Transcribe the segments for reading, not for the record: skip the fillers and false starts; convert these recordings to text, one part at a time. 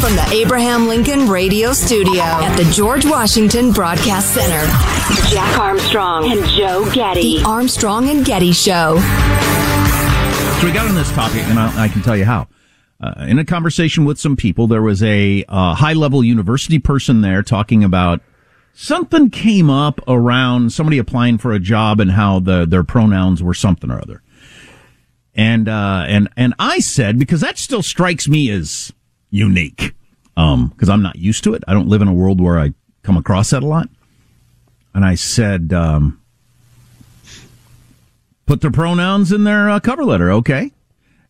From the Abraham Lincoln Radio Studio at the George Washington Broadcast Center, Jack Armstrong and Joe Getty. The Armstrong and Getty Show. So we got on this topic, and I can tell you how. In a conversation with some people, there was a high-level university person there talking about something came up around somebody applying for a job and how their pronouns were something or other. And I said, because that still strikes me as unique, because I'm not used to it. I don't live in a world where I come across that a lot. And I said, put their pronouns in their cover letter, okay?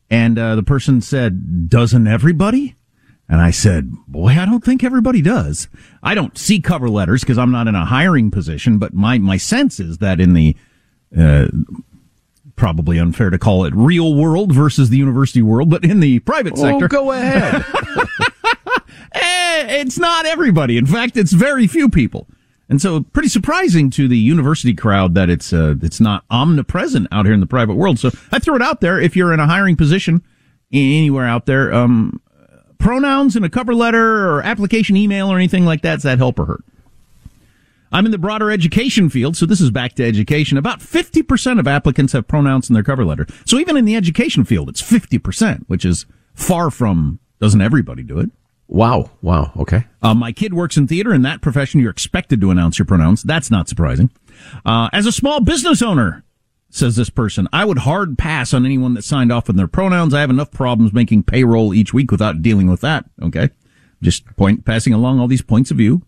And the person said, doesn't everybody? And I said, boy, I don't think everybody does. I don't see cover letters because I'm not in a hiring position, but my sense is that in the probably unfair to call it real world versus the university world, but in the private sector. Oh, go ahead. It's not everybody. In fact, it's very few people. And so pretty surprising to the university crowd that it's not omnipresent out here in the private world. So I threw it out there. If you're in a hiring position anywhere out there, pronouns in a cover letter or application email or anything like that, does that help or hurt? I'm in the broader education field, so this is back to education. About 50% of applicants have pronouns in their cover letter. So even in the education field, it's 50%, which is far from doesn't everybody do it. Wow, okay. My kid works in theater. In that profession, you're expected to announce your pronouns. That's not surprising. As a small business owner, says this person, I would hard pass on anyone that signed off on their pronouns. I have enough problems making payroll each week without dealing with that. Okay, just passing along all these points of view.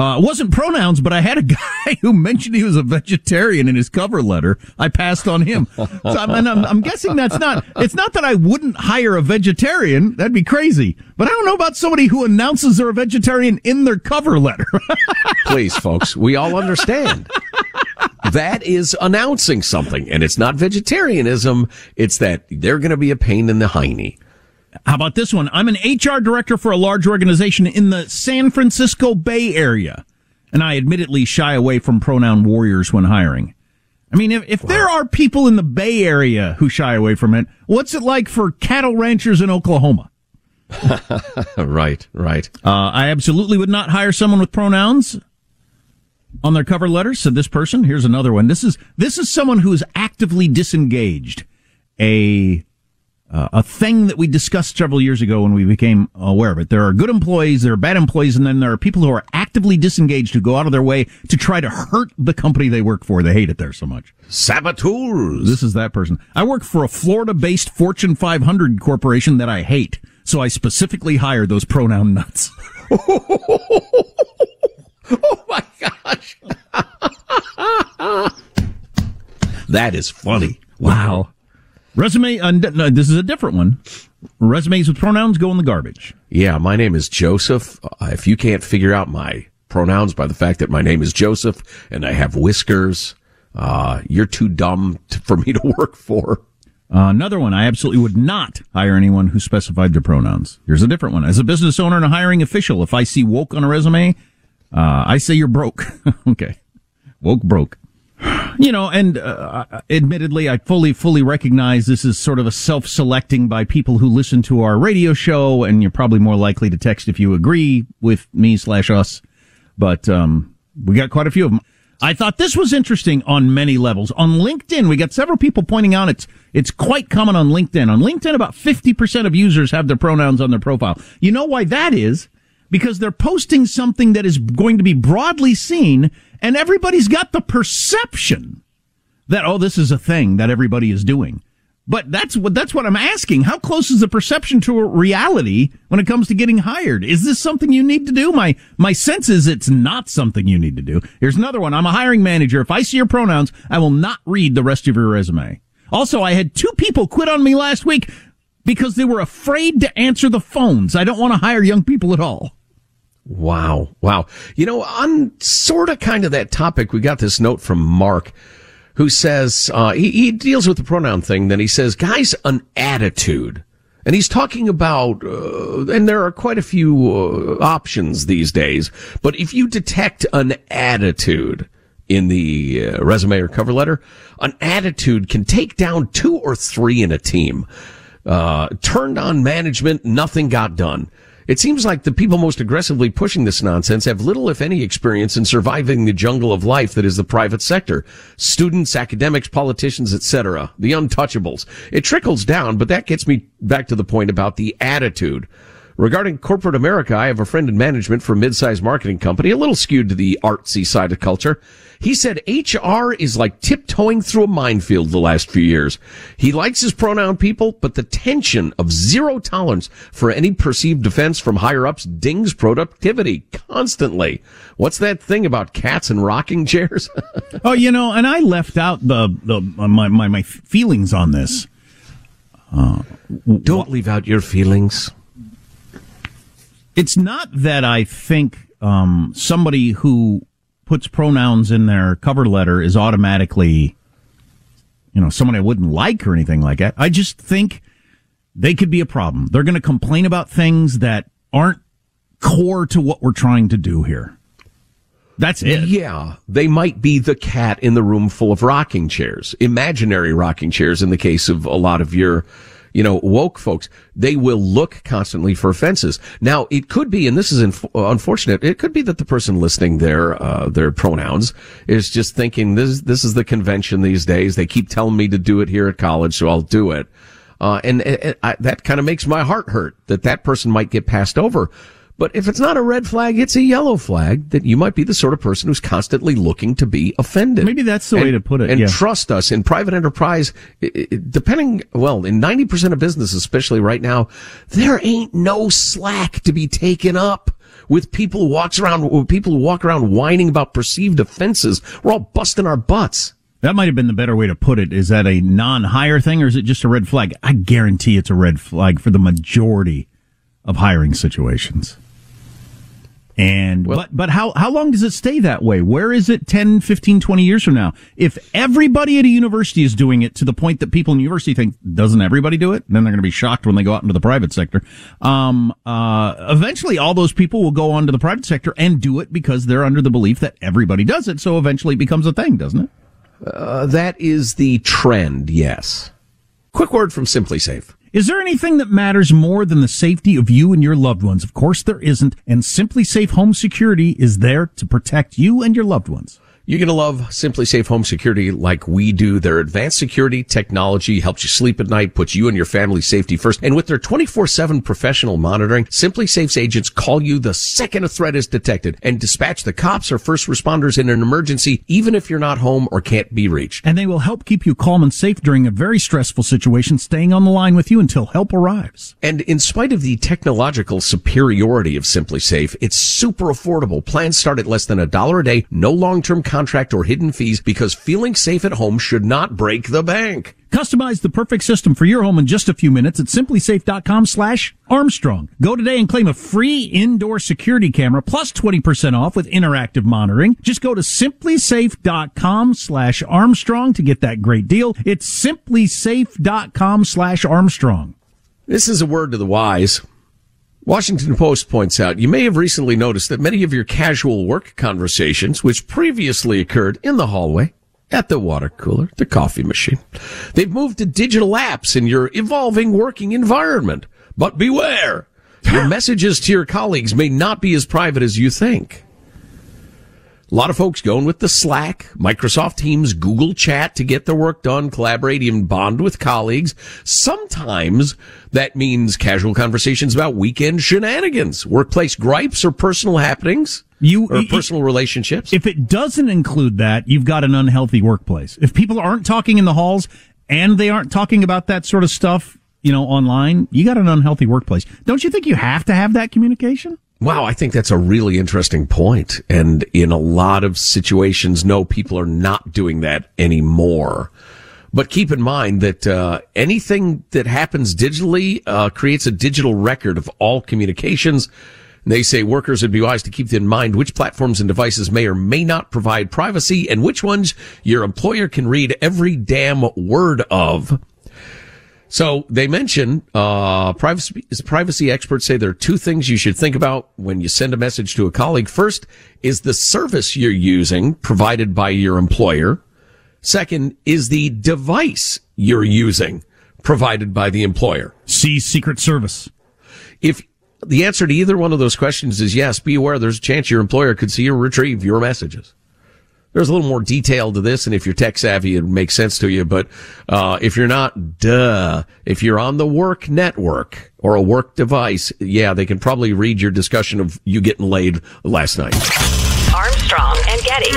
It wasn't pronouns, but I had a guy who mentioned he was a vegetarian in his cover letter. I passed on him. So I'm guessing it's not that I wouldn't hire a vegetarian. That'd be crazy. But I don't know about somebody who announces they're a vegetarian in their cover letter. Please, folks, we all understand. That is announcing something, and it's not vegetarianism. It's that they're going to be a pain in the hiney. How about this one? I'm an HR director for a large organization in the San Francisco Bay Area, and I admittedly shy away from pronoun warriors when hiring. I mean, if there are people in the Bay Area who shy away from it, what's it like for cattle ranchers in Oklahoma? Right. I absolutely would not hire someone with pronouns on their cover letter, said this person. Here's another one. This is someone who is actively disengaged. A thing that we discussed several years ago when we became aware of it. There are good employees, there are bad employees, and then there are people who are actively actively disengaged, who go out of their way to try to hurt the company they work for. They hate it there so much. Saboteurs. This is that person. I work for a Florida-based Fortune 500 corporation that I hate, so I specifically hire those pronoun nuts. Oh, my gosh. That is funny. Wow. Resume, no, this is a different one. Resumes with pronouns go in the garbage. Yeah, my name is Joseph. If you can't figure out my pronouns by the fact that my name is Joseph and I have whiskers, you're too dumb for me to work for. Another one, I absolutely would not hire anyone who specified their pronouns. Here's a different one. As a business owner and a hiring official, if I see woke on a resume, I say you're broke. Okay. Woke, broke. You know, and admittedly, I fully recognize this is sort of a self-selecting by people who listen to our radio show, and you're probably more likely to text if you agree with me/us. But we got quite a few of them. I thought this was interesting on many levels. On LinkedIn, we got several people pointing out it's quite common on LinkedIn. On LinkedIn, about 50% of users have their pronouns on their profile. You know why that is? Because they're posting something that is going to be broadly seen, and everybody's got the perception that, oh, this is a thing that everybody is doing. But that's what I'm asking. How close is the perception to reality when it comes to getting hired? Is this something you need to do? My sense is it's not something you need to do. Here's another one. I'm a hiring manager. If I see your pronouns, I will not read the rest of your resume. Also, I had two people quit on me last week because they were afraid to answer the phones. I don't want to hire young people at all. Wow. You know, on sort of kind of that topic, we got this note from Mark, who says, he deals with the pronoun thing, then he says, guys, an attitude. And he's talking about, and there are quite a few options these days, but if you detect an attitude in the resume or cover letter, an attitude can take down 2 or 3 in a team. Turned on management, nothing got done. It seems like the people most aggressively pushing this nonsense have little, if any, experience in surviving the jungle of life that is the private sector. Students, academics, politicians, etc. The untouchables. It trickles down, but that gets me back to the point about the attitude. Regarding corporate America, I have a friend in management for a mid-sized marketing company, a little skewed to the artsy side of culture. He said HR is like tiptoeing through a minefield the last few years. He likes his pronoun people, but the tension of zero tolerance for any perceived offense from higher-ups dings productivity constantly. What's that thing about cats and rocking chairs? Oh, you know, and I left out my feelings on this. Don't leave out your feelings. It's not that I think somebody who puts pronouns in their cover letter is automatically, you know, someone I wouldn't like or anything like that. I just think they could be a problem. They're going to complain about things that aren't core to what we're trying to do here. That's it. Yeah, they might be the cat in the room full of rocking chairs, imaginary rocking chairs in the case of a lot of your, you know, woke folks. They will look constantly for offenses. Now, it could be, and this is unfortunate, it could be that the person listing their pronouns is just thinking, this is the convention these days. They keep telling me to do it here at college, so I'll do it. And that kind of makes my heart hurt that person might get passed over. But if it's not a red flag, it's a yellow flag that you might be the sort of person who's constantly looking to be offended. Maybe that's the way to put it. And yeah. Trust us, in private enterprise, in 90% of business, especially right now, there ain't no slack to be taken up with people who walk around whining about perceived offenses. We're all busting our butts. That might have been the better way to put it. Is that a non-hire thing, or is it just a red flag? I guarantee it's a red flag for the majority of hiring situations. And, well, but how long does it stay that way? Where is it 10, 15, 20 years from now? If everybody at a university is doing it to the point that people in university think, doesn't everybody do it? Then they're going to be shocked when they go out into the private sector. Eventually all those people will go on to the private sector and do it because they're under the belief that everybody does it. So eventually it becomes a thing, doesn't it? That is the trend. Yes. Quick word from SimpliSafe. Is there anything that matters more than the safety of you and your loved ones? Of course there isn't, and SimpliSafe Home Security is there to protect you and your loved ones. You're going to love SimpliSafe Home Security like we do. Their advanced security technology helps you sleep at night, puts you and your family's safety first. And with their 24/7 professional monitoring, SimpliSafe's agents call you the second a threat is detected and dispatch the cops or first responders in an emergency, even if you're not home or can't be reached. And they will help keep you calm and safe during a very stressful situation, staying on the line with you until help arrives. And in spite of the technological superiority of SimpliSafe, it's super affordable. Plans start at less than $1 a day, no long-term contract or hidden fees, because feeling safe at home should not break the bank. Customize the perfect system for your home in just a few minutes at SimpliSafe.com/Armstrong. Go today and claim a free indoor security camera plus 20% off with interactive monitoring. Just go to SimpliSafe.com/Armstrong to get that great deal. It's SimpliSafe.com/Armstrong. This is a word to the wise. Washington Post points out, you may have recently noticed that many of your casual work conversations, which previously occurred in the hallway, at the water cooler, the coffee machine, they've moved to digital apps in your evolving working environment. But beware, your messages to your colleagues may not be as private as you think. A lot of folks going with the Slack, Microsoft Teams, Google Chat to get their work done, collaborate, even bond with colleagues. Sometimes that means casual conversations about weekend shenanigans, workplace gripes, or personal happenings, personal relationships. If it doesn't include that, you've got an unhealthy workplace. If people aren't talking in the halls and they aren't talking about that sort of stuff, you know, online, you got an unhealthy workplace. Don't you think you have to have that communication? Wow, I think that's a really interesting point. And in a lot of situations, no, people are not doing that anymore. But keep in mind that anything that happens digitally creates a digital record of all communications. And they say workers would be wise to keep in mind which platforms and devices may or may not provide privacy and which ones your employer can read every damn word of. So they mention privacy experts say there are two things you should think about when you send a message to a colleague. First is the service you're using provided by your employer. Second is the device you're using provided by the employer. See Secret Service. If the answer to either one of those questions is yes, be aware there's a chance your employer could see or retrieve your messages. There's a little more detail to this, and if you're tech savvy, it makes sense to you. But if you're not, if you're on the work network or a work device, yeah, they can probably read your discussion of you getting laid last night. Armstrong and Getty.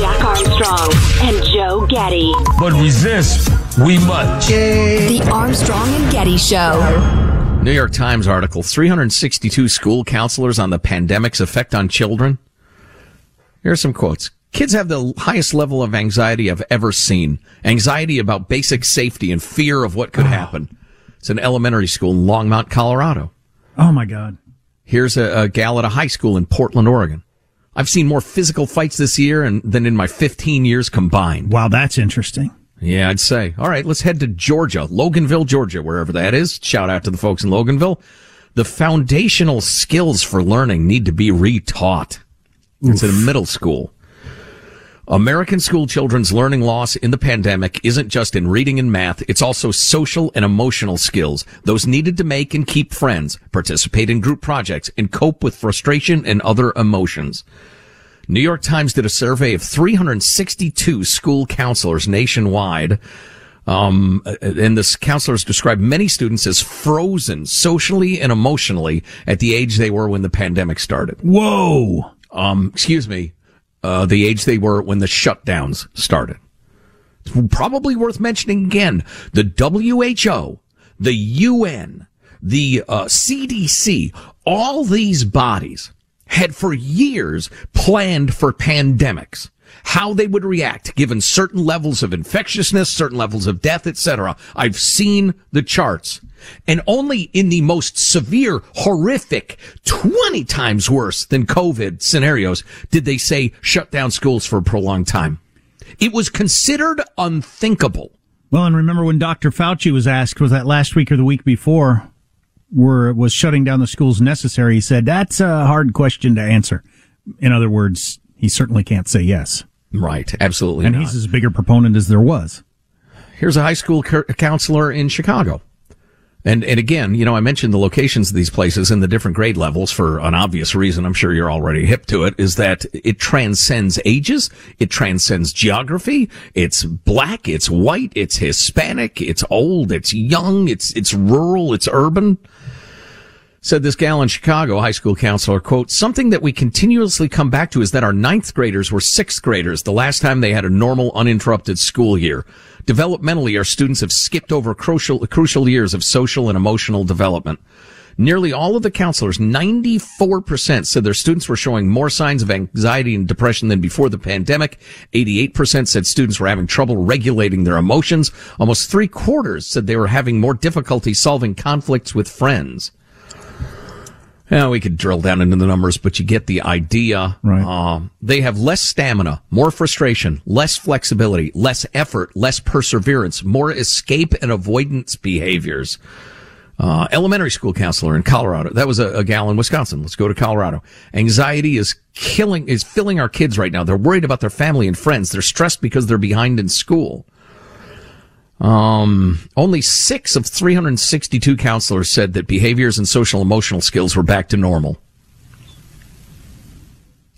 Jack Armstrong and Joe Getty. But resist, we must. The Armstrong and Getty Show. New York Times article, 362 school counselors on the pandemic's effect on children. Here are some quotes. Kids have the highest level of anxiety I've ever seen. Anxiety about basic safety and fear of what could happen. It's an elementary school in Longmont, Colorado. Oh, my God. Here's a gal at a high school in Portland, Oregon. I've seen more physical fights this year than in my 15 years combined. Wow, that's interesting. Yeah, I'd say. All right, let's head to Georgia, Loganville, Georgia, wherever that is. Shout out to the folks in Loganville. The foundational skills for learning need to be retaught. Oof. It's in a middle school. American school children's learning loss in the pandemic isn't just in reading and math. It's also social and emotional skills. Those needed to make and keep friends, participate in group projects, and cope with frustration and other emotions. New York Times did a survey of 362 school counselors nationwide. And the counselors described many students as frozen socially and emotionally at the age they were when the pandemic started. Whoa. The age they were when the shutdowns started. It's probably worth mentioning again. The WHO, the UN, the CDC, all these bodies had for years planned for pandemics, how they would react given certain levels of infectiousness, certain levels of death, etc. I've seen the charts. And only in the most severe, horrific, 20 times worse than COVID scenarios did they say shut down schools for a prolonged time. It was considered unthinkable. Well, and remember when Dr. Fauci was asked, was that last week or the week before, was shutting down the schools necessary? He said, that's a hard question to answer. In other words, he certainly can't say yes. Right, absolutely not. And he's as big a proponent as there was. Here's a high school counselor in Chicago. And again, you know, I mentioned the locations of these places and the different grade levels for an obvious reason. I'm sure you're already hip to it, is that it transcends ages. It transcends geography. It's black. It's white. It's Hispanic. It's old. It's young. It's rural. It's urban. Said this gal in Chicago, high school counselor, quote, something that we continuously come back to is that our ninth graders were sixth graders the last time they had a normal, uninterrupted school year. Developmentally, our students have skipped over crucial years of social and emotional development. Nearly all of the counselors, 94%, said their students were showing more signs of anxiety and depression than before the pandemic. 88% said students were having trouble regulating their emotions. Almost 3/4 said they were having more difficulty solving conflicts with friends. Yeah, we could drill down into the numbers, but you get the idea. Right. They have less stamina, more frustration, less flexibility, less effort, less perseverance, more escape and avoidance behaviors. Elementary school counselor in Colorado. That was a gal in Wisconsin. Let's go to Colorado. Anxiety is filling our kids right now. They're worried about their family and friends. They're stressed because they're behind in school. Only 6 of 362 counselors said that behaviors and social emotional skills were back to normal.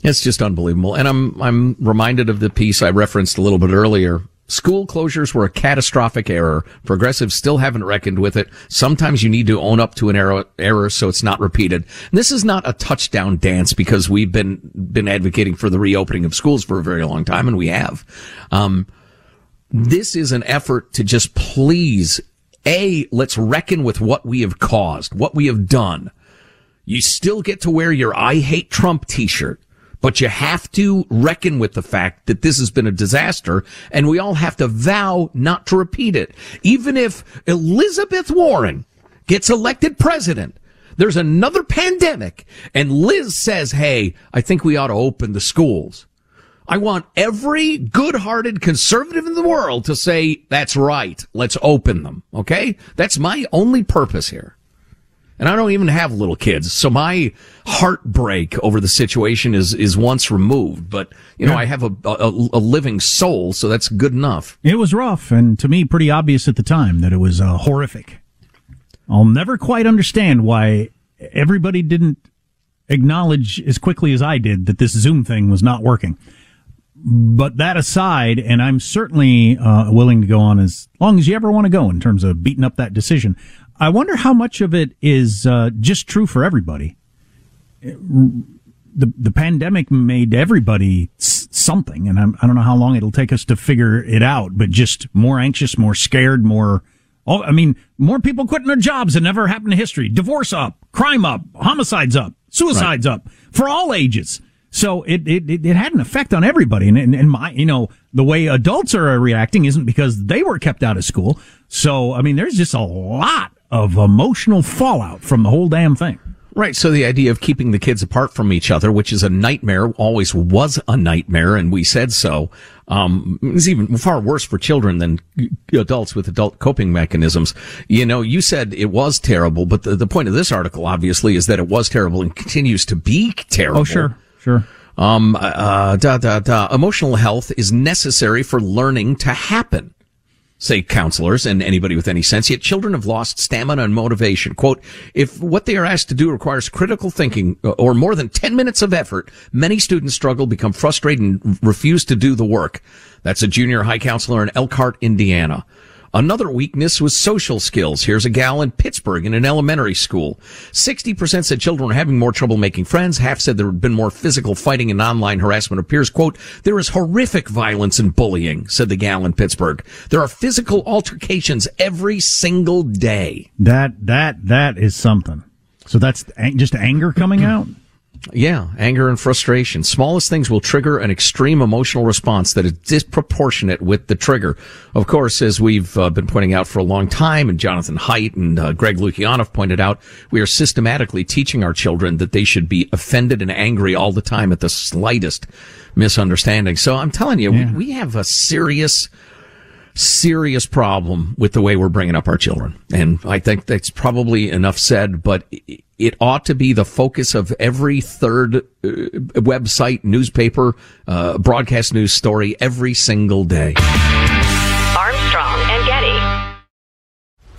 It's just unbelievable. And I'm reminded of the piece I referenced a little bit earlier. School closures were a catastrophic error. Progressives still haven't reckoned with it. Sometimes you need to own up to an error so it's not repeated. And this is not a touchdown dance because we've been advocating for the reopening of schools for a very long time, and we have. This is an effort to just please, A, let's reckon with what we have caused, what we have done. You still get to wear your I Hate Trump t-shirt, but you have to reckon with the fact that this has been a disaster, and we all have to vow not to repeat it. Even if Elizabeth Warren gets elected president, there's another pandemic, and Liz says, hey, I think we ought to open the schools. I want every good-hearted conservative in the world to say, that's right, let's open them, okay? That's my only purpose here. And I don't even have little kids, so my heartbreak over the situation is once removed. But, you know, I have a living soul, so that's good enough. It was rough, and to me, pretty obvious at the time that it was horrific. I'll never quite understand why everybody didn't acknowledge as quickly as I did that this Zoom thing was not working. But that aside, and I'm certainly willing to go on as long as you ever want to go in terms of beating up that decision, I wonder how much of it is just true for everybody. The pandemic made everybody something, and I don't know how long it'll take us to figure it out, but just more anxious, more scared, more people quitting their jobs that never happened in history. Divorce up, crime up, homicides up, suicides up, for all ages. So it had an effect on everybody. And my, you know, the way adults are reacting isn't because they were kept out of school. So, I mean, there's just a lot of emotional fallout from the whole damn thing. Right. So the idea of keeping the kids apart from each other, which is a nightmare, always was a nightmare, and we said so, is even far worse for children than adults with adult coping mechanisms. You know, you said it was terrible, but the point of this article, obviously, is that it was terrible and continues to be terrible. Oh, sure. Sure. Emotional health is necessary for learning to happen, say counselors and anybody with any sense. Yet children have lost stamina and motivation. Quote, if what they are asked to do requires critical thinking or more than 10 minutes of effort, many students struggle, become frustrated, and refuse to do the work. That's a junior high counselor in Elkhart, Indiana. Another weakness was social skills. Here's a gal in Pittsburgh in an elementary school. 60% said children were having more trouble making friends. Half said there had been more physical fighting and online harassment of peers. Quote, there is horrific violence and bullying, said the gal in Pittsburgh. There are physical altercations every single day. That is something. So that's just anger coming out? Yeah, anger and frustration. Smallest things will trigger an extreme emotional response that is disproportionate with the trigger. Of course, as we've been pointing out for a long time, and Jonathan Haidt and Greg Lukianoff pointed out, we are systematically teaching our children that they should be offended and angry all the time at the slightest misunderstanding. So I'm telling you, we have a serious problem with the way we're bringing up our children. And I think that's probably enough said, but it ought to be the focus of every third website, newspaper, broadcast news story every single day. Armstrong and Getty.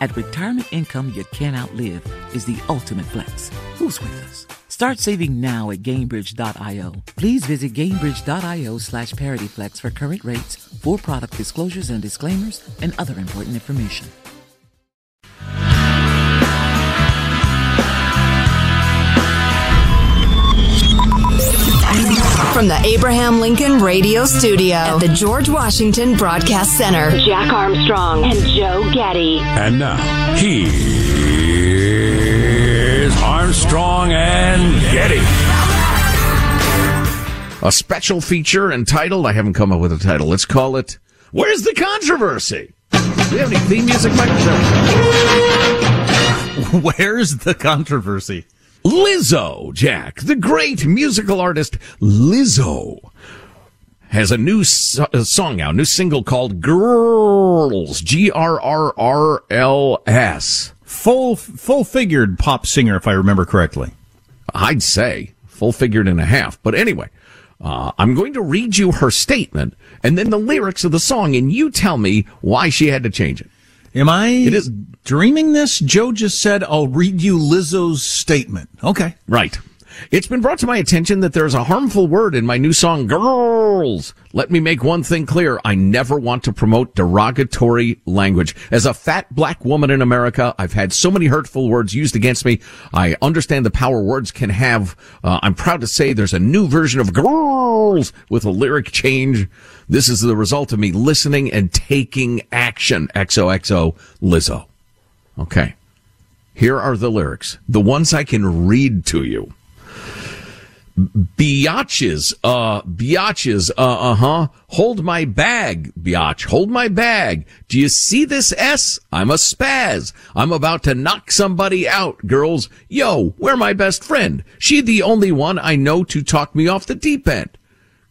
At retirement income you can't outlive is the ultimate flex. Who's with us? Start saving now at Gainbridge.io. Please visit Gainbridge.io/ParityFlex for current rates, for product disclosures and disclaimers, and other important information. From the Abraham Lincoln Radio Studio at the George Washington Broadcast Center, Jack Armstrong and Joe Getty. And now, here's Armstrong and Getty. A special feature entitled, I haven't come up with a title, let's call it, Where's the Controversy? Do we have any theme music, Michael? Where's the Controversy? Lizzo, Jack, the great musical artist Lizzo, has a new song out, new single called Girls, G-R-R-R-L-S. Full-figured pop singer, if I remember correctly. I'd say full-figured and a half. But anyway, I'm going to read you her statement and then the lyrics of the song, and you tell me why she had to change it. Am I dreaming this? Joe just said, I'll read you Lizzo's statement. Okay. Right. It's been brought to my attention that there's a harmful word in my new song, Girls. Let me make one thing clear. I never want to promote derogatory language. As a fat black woman in America, I've had so many hurtful words used against me. I understand the power words can have. I'm proud to say there's a new version of Girls with a lyric change. This is the result of me listening and taking action. XOXO Lizzo. Okay. Here are the lyrics. The ones I can read to you. Biatches, hold my bag, biatch, hold my bag. Do you see this S? I'm a spaz. I'm about to knock somebody out, girls. Yo, we're my best friend. She the only one I know to talk me off the deep end.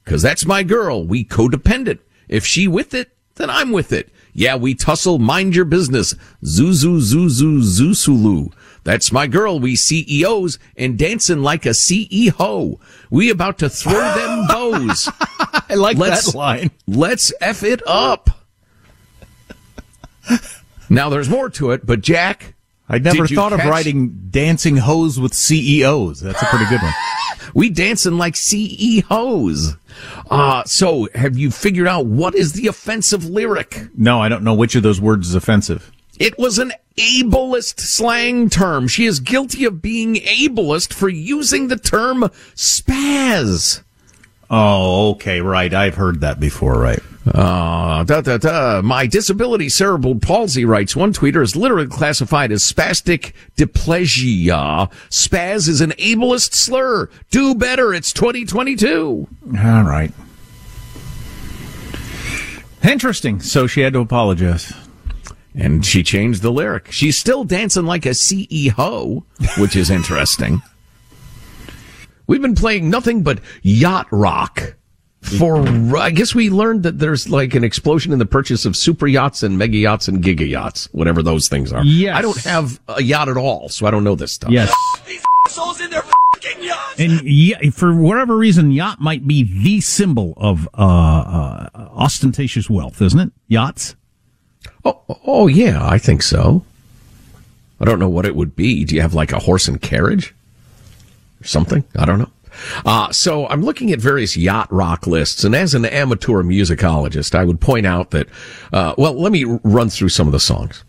'Cause that's my girl. We codependent. If she with it, then I'm with it. Yeah, we tussle. Mind your business. Zulu. That's my girl. We CEOs and dancing like a CEO. We about to throw them bows. I like that line. Let's F it up. Now, there's more to it, but Jack, I never thought of writing dancing hoes with CEOs. That's a pretty good one. We dancing like CEOs. So have you figured out what is the offensive lyric? No, I don't know which of those words is offensive. It was an ableist slang term. She is guilty of being ableist for using the term spaz. Oh, okay, right. I've heard that before, right. My disability, cerebral palsy, writes one tweeter, is literally classified as spastic diplegia. Spaz is an ableist slur. Do better. It's 2022. All right. Interesting. So she had to apologize. And she changed the lyric. She's still dancing like a CEO, which is interesting. We've been playing nothing but yacht rock. I guess we learned that there's like an explosion in the purchase of super yachts and mega yachts and giga yachts, whatever those things are. Yes. I don't have a yacht at all, so I don't know this stuff. Yes. These assholes in their fucking yachts. And yeah, for whatever reason, yacht might be the symbol of ostentatious wealth, isn't it? Yachts. Oh, yeah, I think so. I don't know what it would be. Do you have like a horse and carriage or something? I don't know. So I'm looking at various yacht rock lists, and as an amateur musicologist, I would point out that, let me run through some of the songs.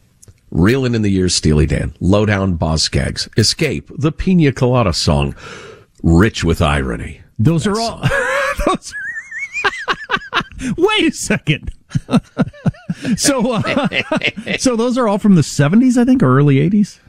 Reelin' in the Years, Steely Dan, Lowdown, Boz Scaggs, Escape, the Pina Colada song, Rich with Irony. Those That's are all... Those are... Wait a second. So those are all from the 70s, I think, or early 80s?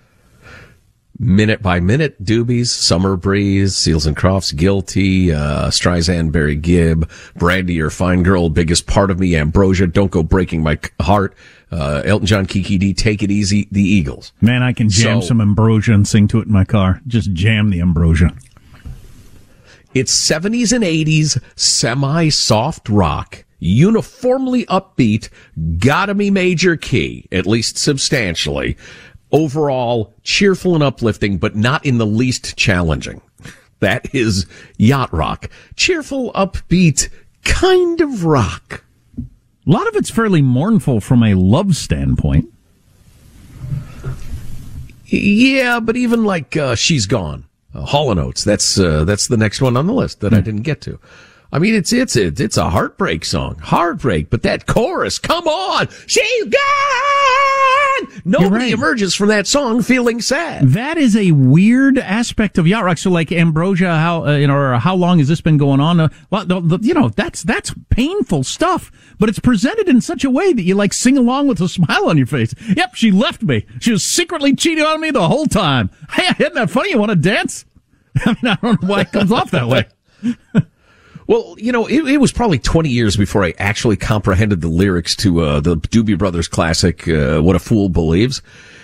Minute by Minute, Doobies, Summer Breeze, Seals and Crofts, Guilty, Streisand, Barry Gibb, Brandy, Your Fine Girl, Biggest Part of Me, Ambrosia, Don't Go Breaking My Heart, Elton John, Kiki D, Take It Easy, The Eagles. Man, I can jam some Ambrosia and sing to it in my car. Just jam the Ambrosia. It's 70s and 80s semi-soft rock, uniformly upbeat, gotta be major key, at least substantially. Overall, cheerful and uplifting, but not in the least challenging. That is yacht rock. Cheerful, upbeat, kind of rock. A lot of it's fairly mournful from a love standpoint. Yeah, but even like She's Gone, Hall & Oates, that's the next one on the list that I didn't get to. I mean, it's a heartbreak song. Heartbreak, but that chorus, come on! She's gone! Nobody emerges from that song feeling sad. That is a weird aspect of yacht rock. So like Ambrosia, how long has this been going on? That's painful stuff, but it's presented in such a way that you like sing along with a smile on your face. Yep, she left me. She was secretly cheating on me the whole time. Hey, isn't that funny? You want to dance? I mean, I don't know why it comes off that way. Well, it was probably 20 years before I actually comprehended the lyrics to the Doobie Brothers classic, What a Fool Believes.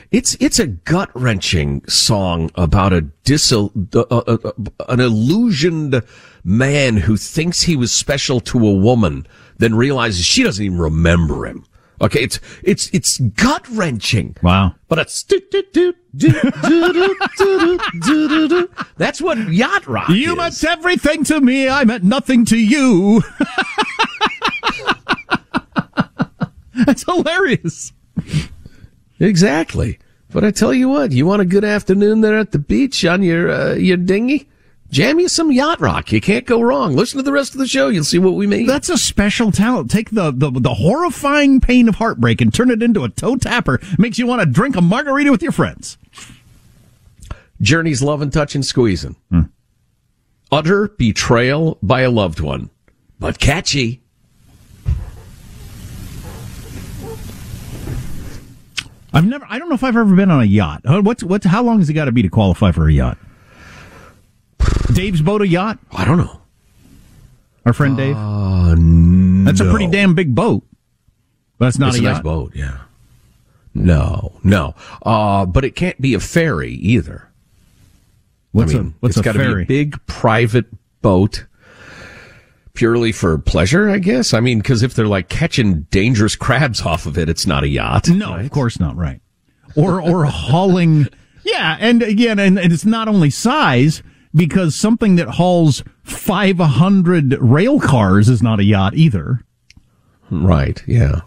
It's a gut-wrenching song about an illusioned man who thinks he was special to a woman, then realizes she doesn't even remember him. Okay, it's gut-wrenching. Wow. But it's that's what yacht rock is. You meant everything to me, I meant nothing to you. That's hilarious. Exactly. But I tell you what, you want a good afternoon there at the beach on your dinghy? Jam you some yacht rock. You can't go wrong. Listen to the rest of the show. You'll see what we mean. That's a special talent. Take the horrifying pain of heartbreak and turn it into a toe tapper. Makes you want to drink a margarita with your friends. Journey's Lovin', Touchin', Squeezin'. Utter betrayal by a loved one. But catchy. I don't know if I've ever been on a yacht. How long has it got to be to qualify for a yacht? Dave's boat a yacht? I don't know. Our friend Dave? No. That's a pretty damn big boat. But it's not a yacht. Nice boat, yeah. No. But it can't be a ferry either. What's a ferry? It's got to be a big private boat. purely for pleasure, I guess? I mean, because if they're like catching dangerous crabs off of it, it's not a yacht. No, right? Of course not, right. Or hauling. Yeah, and again, and it's not only size, because something that hauls 500 rail cars is not a yacht either. Right, yeah.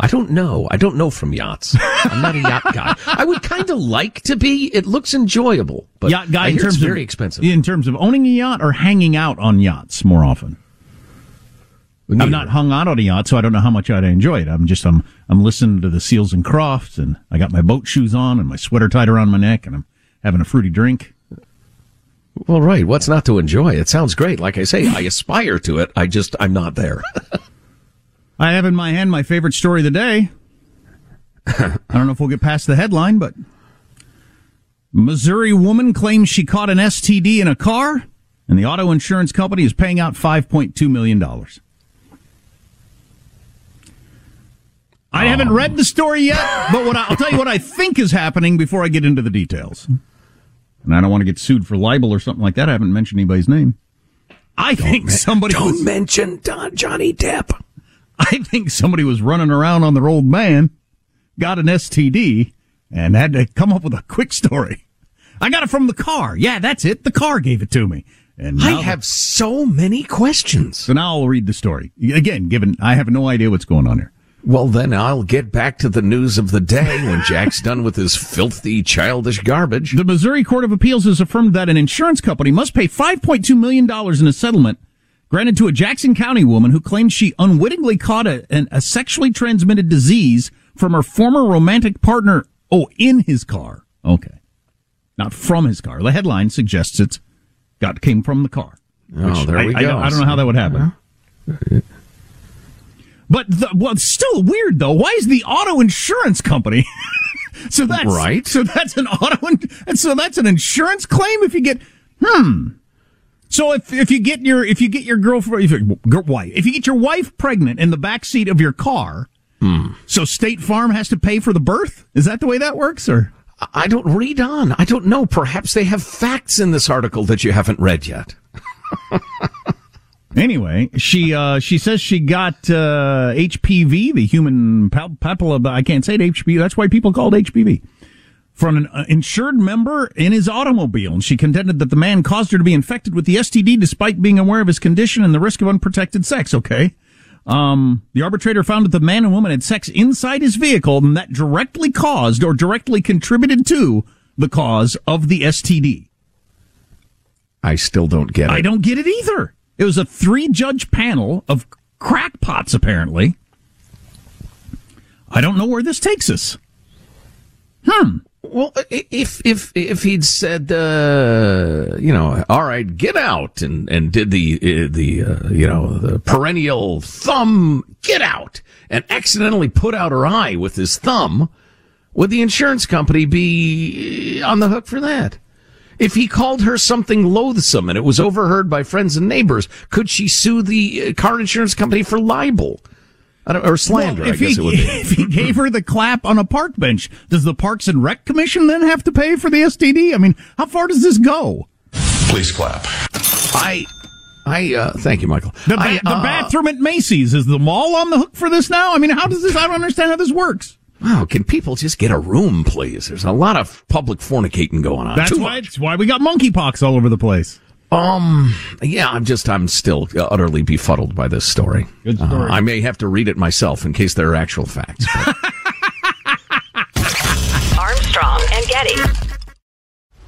I don't know from yachts. I'm not a yacht guy. I would kind of like to be. It looks enjoyable, but yacht guy, I hear it's very expensive. In terms of owning a yacht or hanging out on yachts more often? Neither. I've not hung out on a yacht, so I don't know how much I'd enjoy it. I'm listening to the Seals and Crofts, and I got my boat shoes on and my sweater tied around my neck, and I'm having a fruity drink. Well, right. What's not to enjoy? It sounds great. Like I say, I aspire to it. I'm not there. I have in my hand my favorite story of the day. I don't know if we'll get past the headline, but Missouri woman claims she caught an STD in a car, and the auto insurance company is paying out $5.2 million. I haven't read the story yet, but I'll tell you what I think is happening before I get into the details. And I don't want to get sued for libel or something like that. I haven't mentioned anybody's name. Don't mention Johnny Depp. I think somebody was running around on their old man, got an STD, and had to come up with a quick story. I got it from the car. Yeah, that's it. The car gave it to me. And I have so many questions. So now I'll read the story. Again, given I have no idea what's going on here. Well, then I'll get back to the news of the day when Jack's done with his filthy, childish garbage. The Missouri Court of Appeals has affirmed that an insurance company must pay $5.2 million in a settlement granted to a Jackson County woman who claimed she unwittingly caught a sexually transmitted disease from her former romantic partner, in his car. Okay. Not from his car. The headline suggests it came from the car. Oh, there we go. I don't know how that would happen. Uh-huh. But it's still weird, though. Why is the auto insurance company? So that's right. So that's an auto, and so that's an insurance claim. If you get, So if you get your wife pregnant in the backseat of your car, so State Farm has to pay for the birth. Is that the way that works, or? I don't read on. I don't know. Perhaps they have facts in this article that you haven't read yet. Anyway, she says she got HPV, the human papilloma. I can't say it, HPV. That's why people call it HPV. From an insured member in his automobile, and she contended that the man caused her to be infected with the STD despite being aware of his condition and the risk of unprotected sex. Okay. The arbitrator found that the man and woman had sex inside his vehicle, and that directly caused or directly contributed to the cause of the STD. I still don't get it. I don't get it either. It was a 3-judge panel of crackpots, apparently. I don't know where this takes us. Well, if he'd said, all right, get out, and did the perennial thumb get out, and accidentally put out her eye with his thumb, would the insurance company be on the hook for that? If he called her something loathsome and it was overheard by friends and neighbors, could she sue the car insurance company for libel? Or slander, well, I guess it would be. If he gave her the clap on a park bench, does the Parks and Rec Commission then have to pay for the STD? I mean, how far does this go? Please clap. Thank you, Michael. The bathroom at Macy's, is the mall on the hook for this now? I mean, I don't understand how this works. Wow, can people just get a room, please? There's a lot of public fornicating going on. That's why we got monkeypox all over the place. Yeah, I'm still utterly befuddled by this story. Good story. I may have to read it myself in case there are actual facts. Armstrong and Getty.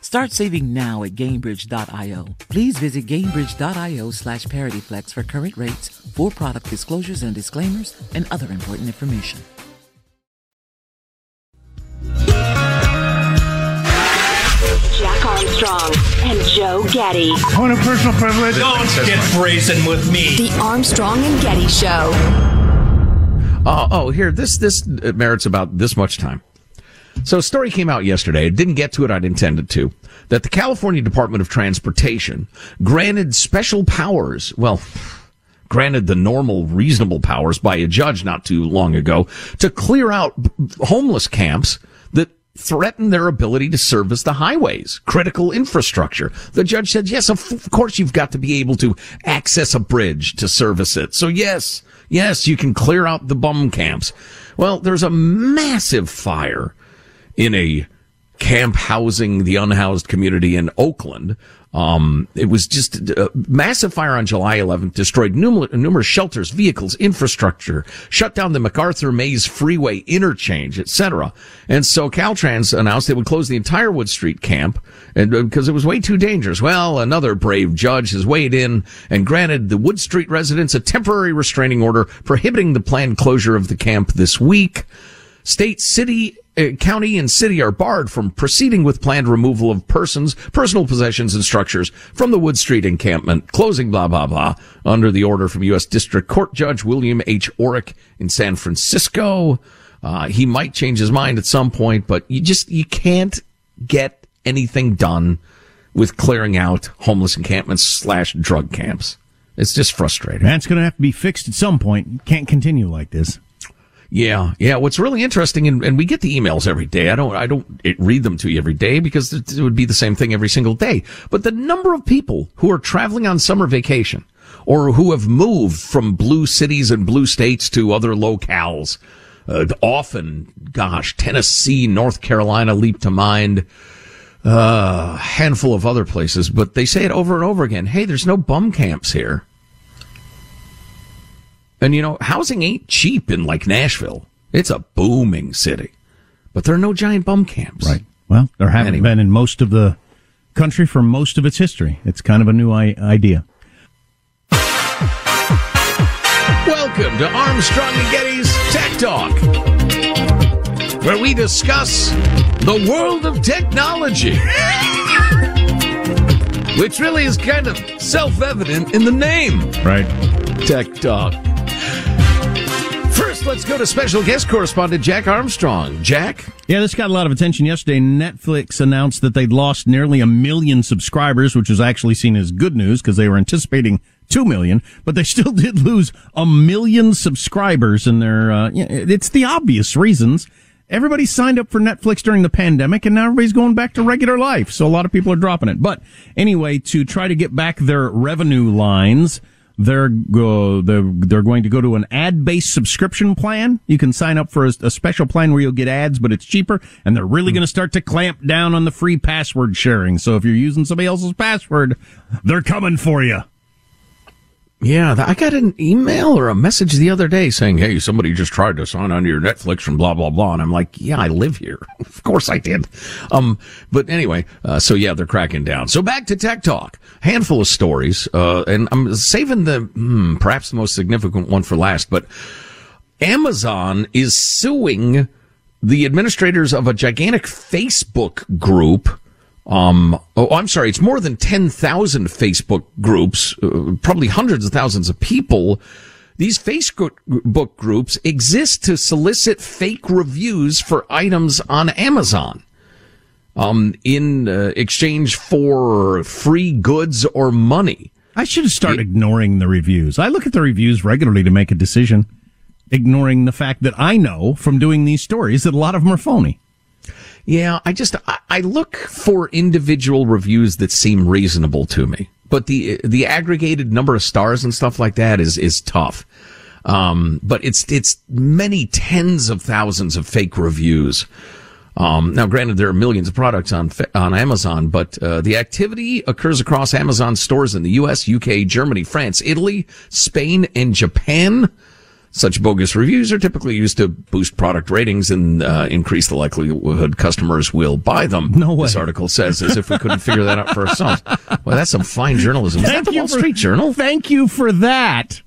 Start saving now at Gainbridge.io. Please visit Gainbridge.io/ParityFlex for current rates, for product disclosures and disclaimers, and other important information. Jack Armstrong and Joe Getty. Point of personal privilege. Don't get brazen with me. The Armstrong and Getty Show. Here, this merits about this much time. So a story came out yesterday. It didn't get to it. I'd intended to. That the California Department of Transportation granted special powers. Well, granted the normal, reasonable powers by a judge not too long ago to clear out homeless camps that threaten their ability to service the highways, critical infrastructure. The judge said, yes, of course you've got to be able to access a bridge to service it. So yes, you can clear out the bum camps. Well, there's a massive fire in a camp housing the unhoused community in Oakland. It was just a massive fire on July 11th, destroyed numerous shelters, vehicles, infrastructure, shut down the MacArthur-Maze freeway interchange, etc. And so Caltrans announced they would close the entire Wood Street camp and because it was way too dangerous. Well, another brave judge has weighed in and granted the Wood Street residents a temporary restraining order prohibiting the planned closure of the camp this week. State, city, county and city are barred from proceeding with planned removal of persons, personal possessions, and structures from the Wood Street encampment, closing blah, blah, blah, under the order from U.S. District Court Judge William H. Orrick in San Francisco. He might change his mind at some point, but you can't get anything done with clearing out homeless encampments / drug camps. It's just frustrating. That's going to have to be fixed at some point. You can't continue like this. Yeah. What's really interesting, and we get the emails every day. I don't read them to you every day because it would be the same thing every single day. But the number of people who are traveling on summer vacation or who have moved from blue cities and blue states to other locales, often, Tennessee, North Carolina leap to mind, a handful of other places. But they say it over and over again. Hey, there's no bum camps here. And, housing ain't cheap in, Nashville. It's a booming city. But there are no giant bum camps. Right. Well, there haven't been in most of the country for most of its history. It's kind of a new idea. Welcome to Armstrong and Getty's Tech Talk, where we discuss the world of technology, which really is kind of self-evident in the name. Right. Tech Talk. let's go to special guest correspondent Jack Armstrong. Jack? Yeah, this got a lot of attention yesterday. Netflix announced that they'd lost nearly 1 million subscribers, which was actually seen as good news because they were anticipating 2 million, but they still did lose 1 million subscribers, and they're, it's the obvious reasons. Everybody signed up for Netflix during the pandemic, and now everybody's going back to regular life, so a lot of people are dropping it. But anyway, to try to get back their revenue lines, they're going to go to an ad-based subscription plan. You can sign up for a special plan where you'll get ads, but it's cheaper, and they're really going to start to clamp down on the free password sharing. So if you're using somebody else's password, they're coming for you. Yeah, I got an email or a message the other day saying, hey, somebody just tried to sign on to your Netflix from blah, blah, blah. And I'm like, yeah, I live here. Of course I did. But anyway, so yeah, they're cracking down. So back to Tech Talk. Handful of stories. And I'm saving the, perhaps the most significant one for last, but Amazon is suing the administrators of a gigantic Facebook group. I'm sorry, it's more than 10,000 Facebook groups, probably hundreds of thousands of people. These Facebook groups exist to solicit fake reviews for items on Amazon, in exchange for free goods or money. I should start ignoring the reviews. I look at the reviews regularly to make a decision, ignoring the fact that I know from doing these stories that a lot of them are phony. Yeah, I look for individual reviews that seem reasonable to me, but the aggregated number of stars and stuff like that is tough. But it's many tens of thousands of fake reviews. Now granted, there are millions of products on Amazon, but, the activity occurs across Amazon stores in the US, UK, Germany, France, Italy, Spain, and Japan. Such bogus reviews are typically used to boost product ratings and increase the likelihood customers will buy them. No way. This article says, as if we couldn't figure that out for ourselves. Well, that's some fine journalism. Is that the Wall Street Journal? Thank you for that.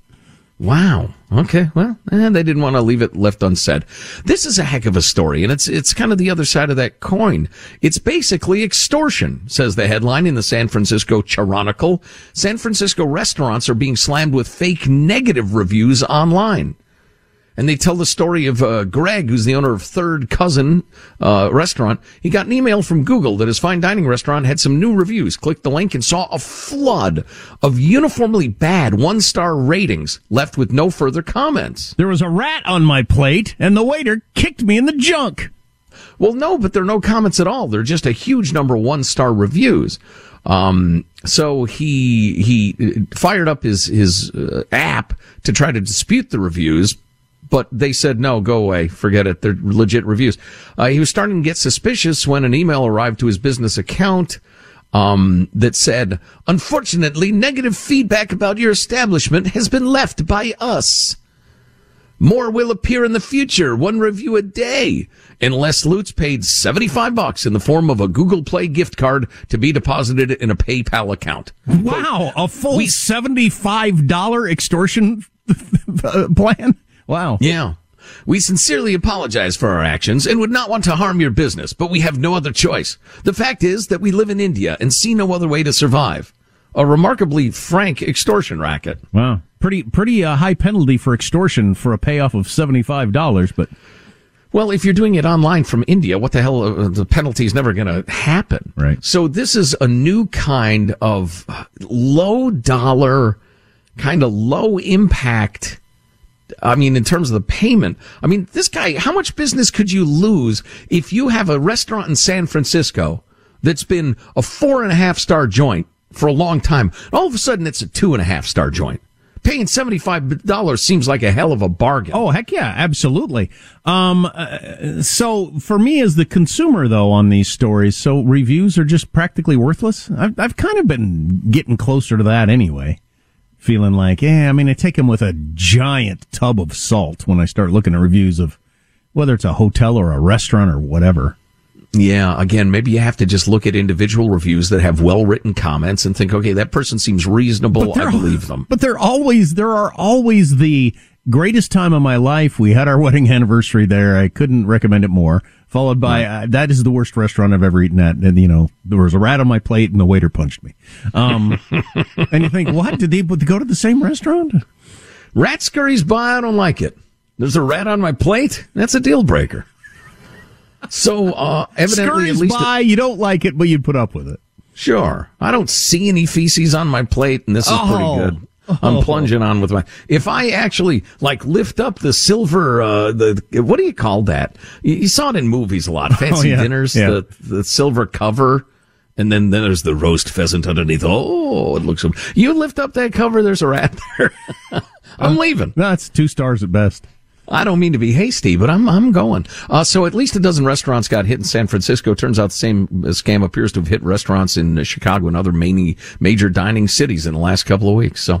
Wow. Okay. Well, they didn't want to leave it left unsaid. This is a heck of a story, and it's kind of the other side of that coin. It's basically extortion, says the headline in the San Francisco Chronicle. San Francisco restaurants are being slammed with fake negative reviews online. And they tell the story of Greg, who's the owner of Third Cousin Restaurant. He got an email from Google that his fine dining restaurant had some new reviews. Clicked the link and saw a flood of uniformly bad one-star ratings, left with no further comments. There was a rat on my plate, and the waiter kicked me in the junk. Well, no, but there are no comments at all. They're just a huge number of one-star reviews. So he fired up his app to try to dispute the reviews. But they said, no, go away. Forget it. They're legit reviews. He was starting to get suspicious when an email arrived to his business account that said, unfortunately, negative feedback about your establishment has been left by us. More will appear in the future, one review a day. And Les Lutz paid $75 in the form of a Google Play gift card to be deposited in a PayPal account. Wow, a full $75 extortion plan? Wow. Yeah. We sincerely apologize for our actions and would not want to harm your business, but we have no other choice. The fact is that we live in India and see no other way to survive. A remarkably frank extortion racket. Wow. Pretty high penalty for extortion for a payoff of $75, but... Well, if you're doing it online from India, what the hell? The penalty is never going to happen. Right. So this is a new kind of low dollar, kind of low impact... I mean, in terms of the payment, I mean, this guy, how much business could you lose if you have a restaurant in San Francisco that's been a 4.5-star joint for a long time? And all of a sudden, it's a 2.5-star joint. Paying $75 seems like a hell of a bargain. Oh, heck yeah, absolutely. So for me as the consumer, though, on these stories, so reviews are just practically worthless. I've kind of been getting closer to that anyway. Feeling like, I take them with a giant tub of salt when I start looking at reviews of whether it's a hotel or a restaurant or whatever. Yeah, again, maybe you have to just look at individual reviews that have well-written comments and think, okay, that person seems reasonable, I believe them. But there are always the greatest time of my life. We had our wedding anniversary there. I couldn't recommend it more. Followed by, that is the worst restaurant I've ever eaten at. And, there was a rat on my plate and the waiter punched me. And you think, what? Did they go to the same restaurant? Rat scurries by. I don't like it. There's a rat on my plate? That's a deal breaker. So, evidently, at least by, you don't like it, but you'd put up with it. Sure. I don't see any feces on my plate, and this is pretty good. I'm plunging on with my... If I actually, like, lift up the silver... what do you call that? You saw it in movies a lot. Fancy dinners, the silver cover, and then there's the roast pheasant underneath. Oh, it looks... You lift up that cover, there's a rat there. I'm leaving. That's 2 stars at best. I don't mean to be hasty, but I'm going. So at least a dozen restaurants got hit in San Francisco. Turns out the same scam appears to have hit restaurants in Chicago and other major dining cities in the last couple of weeks. So,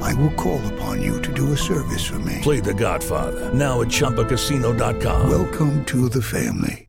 I will call upon you to do a service for me. Play The Godfather now at ChumbaCasino.com. Welcome to the family.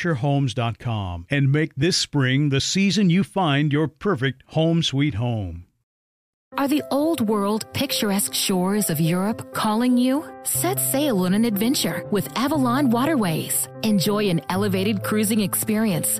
and make this spring the season you find your perfect home sweet home. Are the old-world, picturesque shores of Europe calling you? Set sail on an adventure with Avalon Waterways. Enjoy an elevated cruising experience.